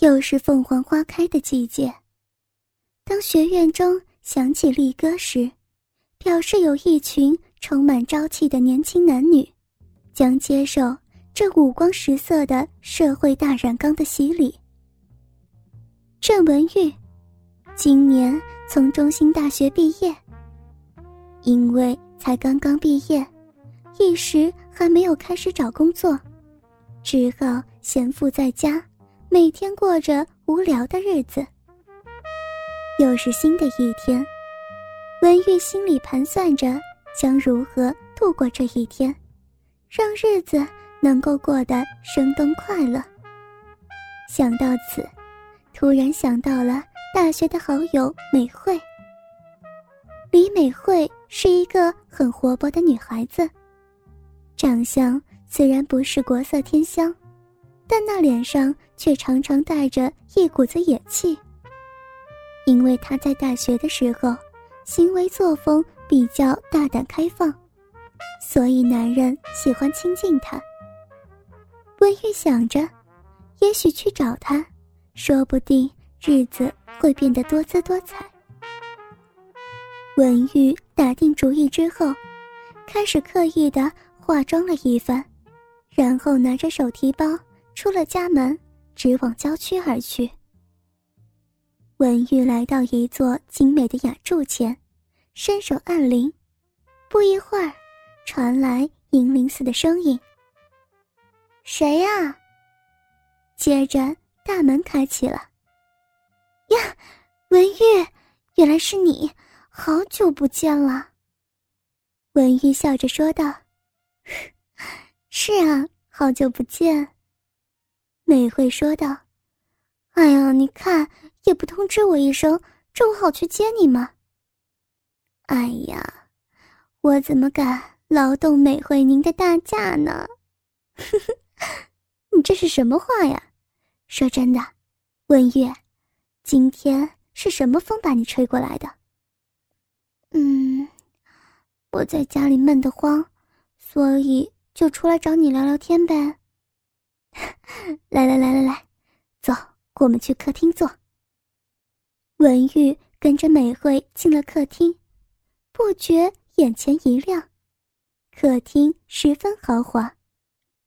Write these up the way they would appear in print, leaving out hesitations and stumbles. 又是凤凰花开的季节。当学院中响起力歌时，表示有一群充满朝气的年轻男女将接受这五光十色的社会大染缸的洗礼。郑文玉今年从中兴大学毕业，因为才刚刚毕业，一时还没有开始找工作，只好闲赋在家，每天过着无聊的日子。又是新的一天，文玉心里盘算着将如何度过这一天，让日子能够过得生动快乐。想到此，突然想到了大学的好友美惠。李美惠是一个很活泼的女孩子，长相虽然不是国色天香，但那脸上却常常带着一股子野气。因为她在大学的时候，行为作风比较大胆开放，所以男人喜欢亲近她。温玉想着，也许去找她，说不定日子会变得多姿多彩。文玉打定主意之后，开始刻意地化妆了一番，然后拿着手提包出了家门，直往郊区而去。文玉来到一座精美的雅筑前，伸手按铃，不一会儿传来银铃似的声音：“谁呀？”接着大门开启了。“呀，文玉，原来是你，好久不见了。”文玉笑着说道。“是啊，好久不见。”美惠说道。“哎呀，你看，也不通知我一声，正好去接你嘛。”“哎呀，我怎么敢劳动美惠您的大驾呢？”“呵呵，你这是什么话呀？说真的，文玉，今天是什么风把你吹过来的？”“我在家里闷得慌，所以就出来找你聊聊天呗。”“来，走，我们去客厅坐。”文玉跟着美惠进了客厅，不觉眼前一亮。客厅十分豪华，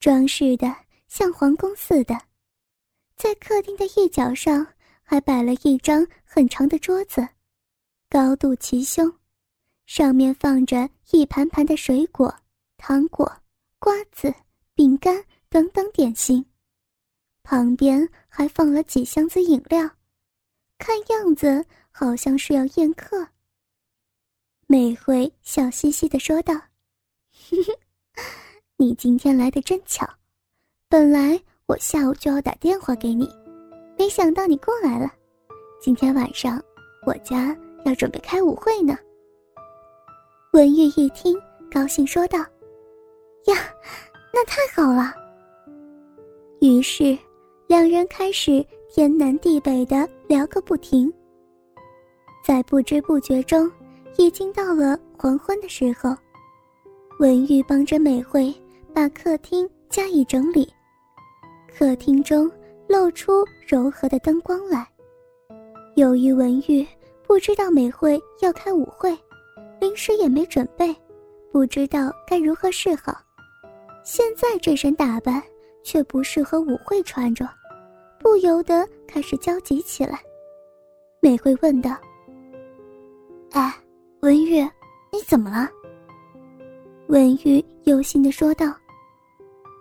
装饰的像皇宫似的。在客厅的一角上还摆了一张很长的桌子，高度齐胸，上面放着一盘盘的水果、糖果、瓜子、饼干等等点心，旁边还放了几箱子饮料，看样子好像是要宴客。美惠笑嘻嘻地说道：“呵呵，你今天来得真巧，本来我下午就要打电话给你，没想到你过来了。今天晚上我家要准备开舞会呢。”文玉一听，高兴说道：“呀，那太好了。”于是两人开始天南地北的聊个不停。在不知不觉中，已经到了黄昏的时候。文玉帮着美惠把客厅加以整理，客厅中露出柔和的灯光来。由于文玉不知道美惠要开舞会，临时也没准备，不知道该如何是好。现在这身打扮却不适合舞会穿着，不由得开始焦急起来。美惠问道：“哎，文玉，你怎么了？”文玉忧心地说道：“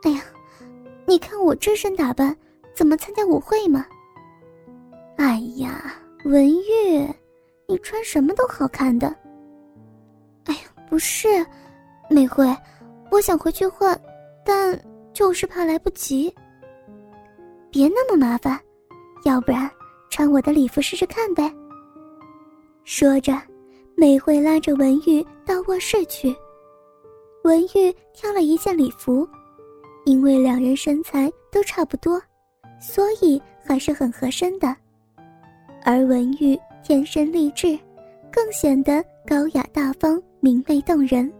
哎呀，你看我这身打扮，怎么参加舞会嘛？”“哎呀，文玉，你穿什么都好看的。”“不是，美惠，我想回去换，但就是怕来不及。”“别那么麻烦，要不然穿我的礼服试试看呗。”说着，美惠拉着文玉到卧室去。文玉挑了一件礼服，因为两人身材都差不多，所以还是很合身的。而文玉天生丽质，更显得高雅大方，明媚动人。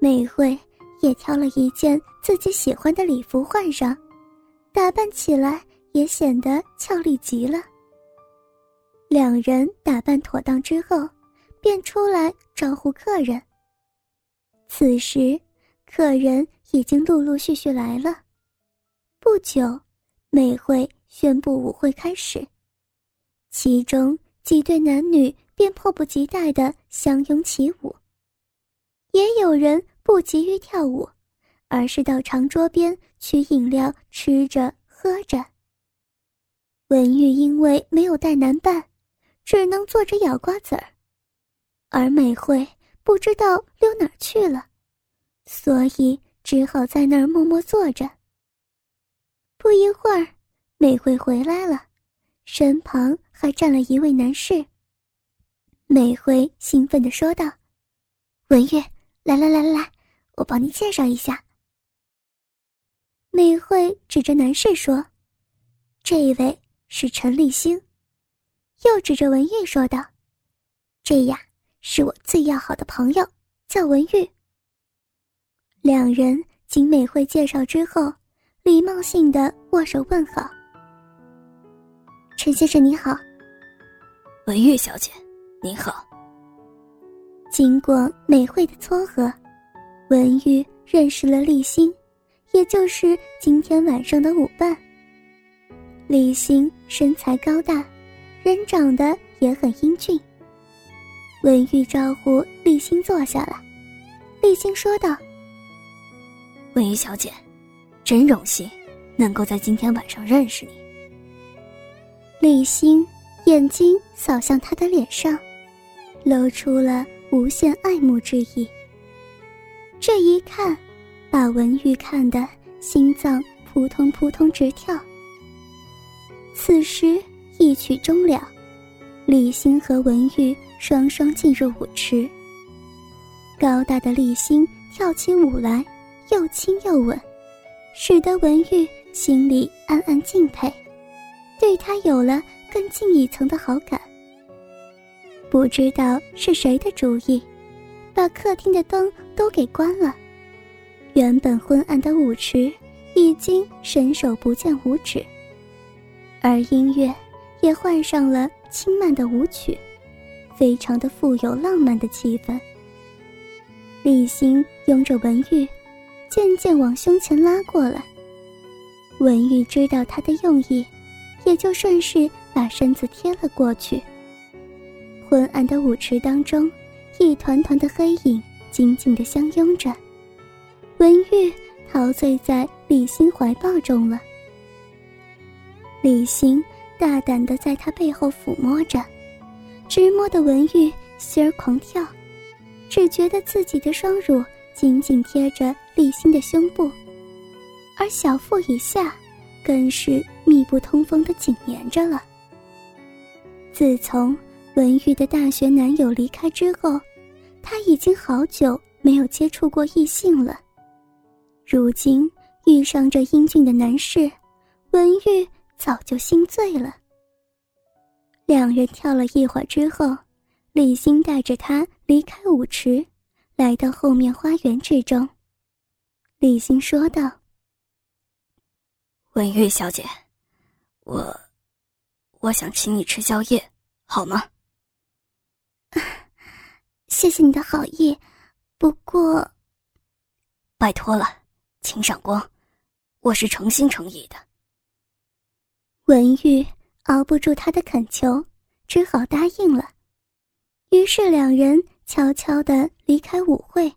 美惠也挑了一件自己喜欢的礼服换上，打扮起来也显得俏丽极了。两人打扮妥当之后，便出来招呼客人。此时客人已经陆陆续续来了。不久，美惠宣布舞会开始，其中几对男女便迫不及待地相拥起舞，也有人不急于跳舞，而是到长桌边取饮料吃着喝着。文玉因为没有带男伴，只能坐着咬瓜子儿，而美惠不知道溜哪儿去了，所以只好在那儿默默坐着。不一会儿，美惠回来了，身旁还站了一位男士。美惠兴奋地说道：“文玉，来，我帮你介绍一下。”美惠指着男士说：“这一位是陈立兴。”又指着文玉说道：“这呀是我最要好的朋友，叫文玉。”两人经美惠介绍之后，礼貌性地握手问好。“陈先生您好。”“文玉小姐您好。”经过美惠的撮合，文玉认识了立新，也就是今天晚上的舞伴。立新身材高大，人长得也很英俊。文玉招呼立新坐下来，立新说道：“文玉小姐，真荣幸能够在今天晚上认识你。”立新眼睛扫向他的脸上，露出了无限爱慕之意。这一看，把文玉看得心脏扑通扑通直跳。此时一曲终了，立新和文玉双双进入舞池。高大的立新跳起舞来，又亲又稳，使得文玉心里暗暗敬佩，对他有了更进一层的好感。不知道是谁的主意，把客厅的灯都给关了，原本昏暗的舞池已经伸手不见五指，而音乐也换上了轻慢的舞曲，非常的富有浪漫的气氛。立新拥着文玉渐渐往胸前拉过来，文玉知道他的用意，也就顺势把身子贴了过去。昏暗的舞池当中，一团团的黑影紧紧地相拥着，文玉陶醉在李欣怀抱中了。李欣大胆地在他背后抚摸着，直摸的文玉心儿狂跳，只觉得自己的双乳紧紧贴着立新的胸部，而小腹以下更是密不通风的紧粘着了。自从文玉的大学男友离开之后，他已经好久没有接触过异性了。如今遇上这英俊的男士，文玉早就心醉了。两人跳了一会儿之后，立新带着他离开舞池，来到后面花园之中。立新说道：“文玉小姐，我想请你吃宵夜，好吗？”“谢谢你的好意，不过……”“拜托了，请赏光，我是诚心诚意的。”文玉熬不住他的恳求，只好答应了。于是两人悄悄地离开舞会，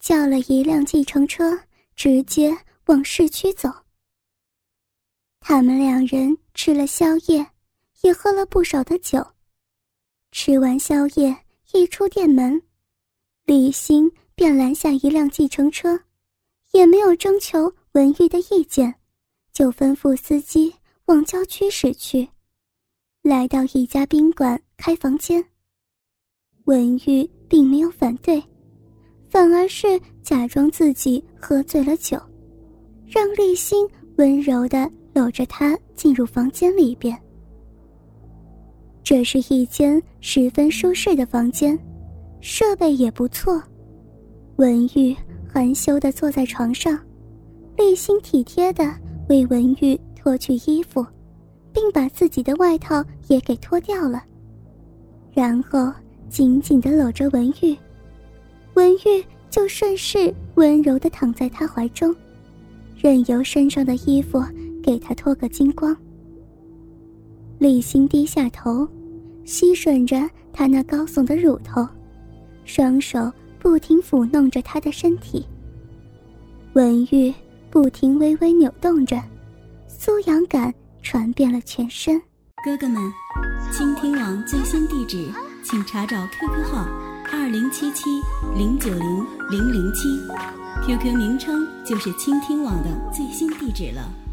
叫了一辆计程车，直接往市区走。他们两人吃了宵夜，也喝了不少的酒。吃完宵夜，一出店门，李欣便拦下一辆计程车，也没有征求文玉的意见，就吩咐司机往郊区驶去，来到一家宾馆开房间。文玉并没有反对，反而是假装自己喝醉了酒，让立新温柔地搂着他进入房间里边。这是一间十分舒适的房间，设备也不错。文玉含羞地坐在床上，立新体贴地为文玉脱去衣服，并把自己的外套也给脱掉了，然后紧紧地搂着文玉。文玉就顺势温柔地躺在他怀中，任由身上的衣服给他脱个精光。李欣低下头，吸吮着他那高耸的乳头，双手不停抚弄着他的身体。文玉不停微微扭动着，酥痒感传遍了全身。哥哥们，倾听网最新地址，请查找 QQ 号。2077-090-007，QQ 名称就是倾听网的最新地址了。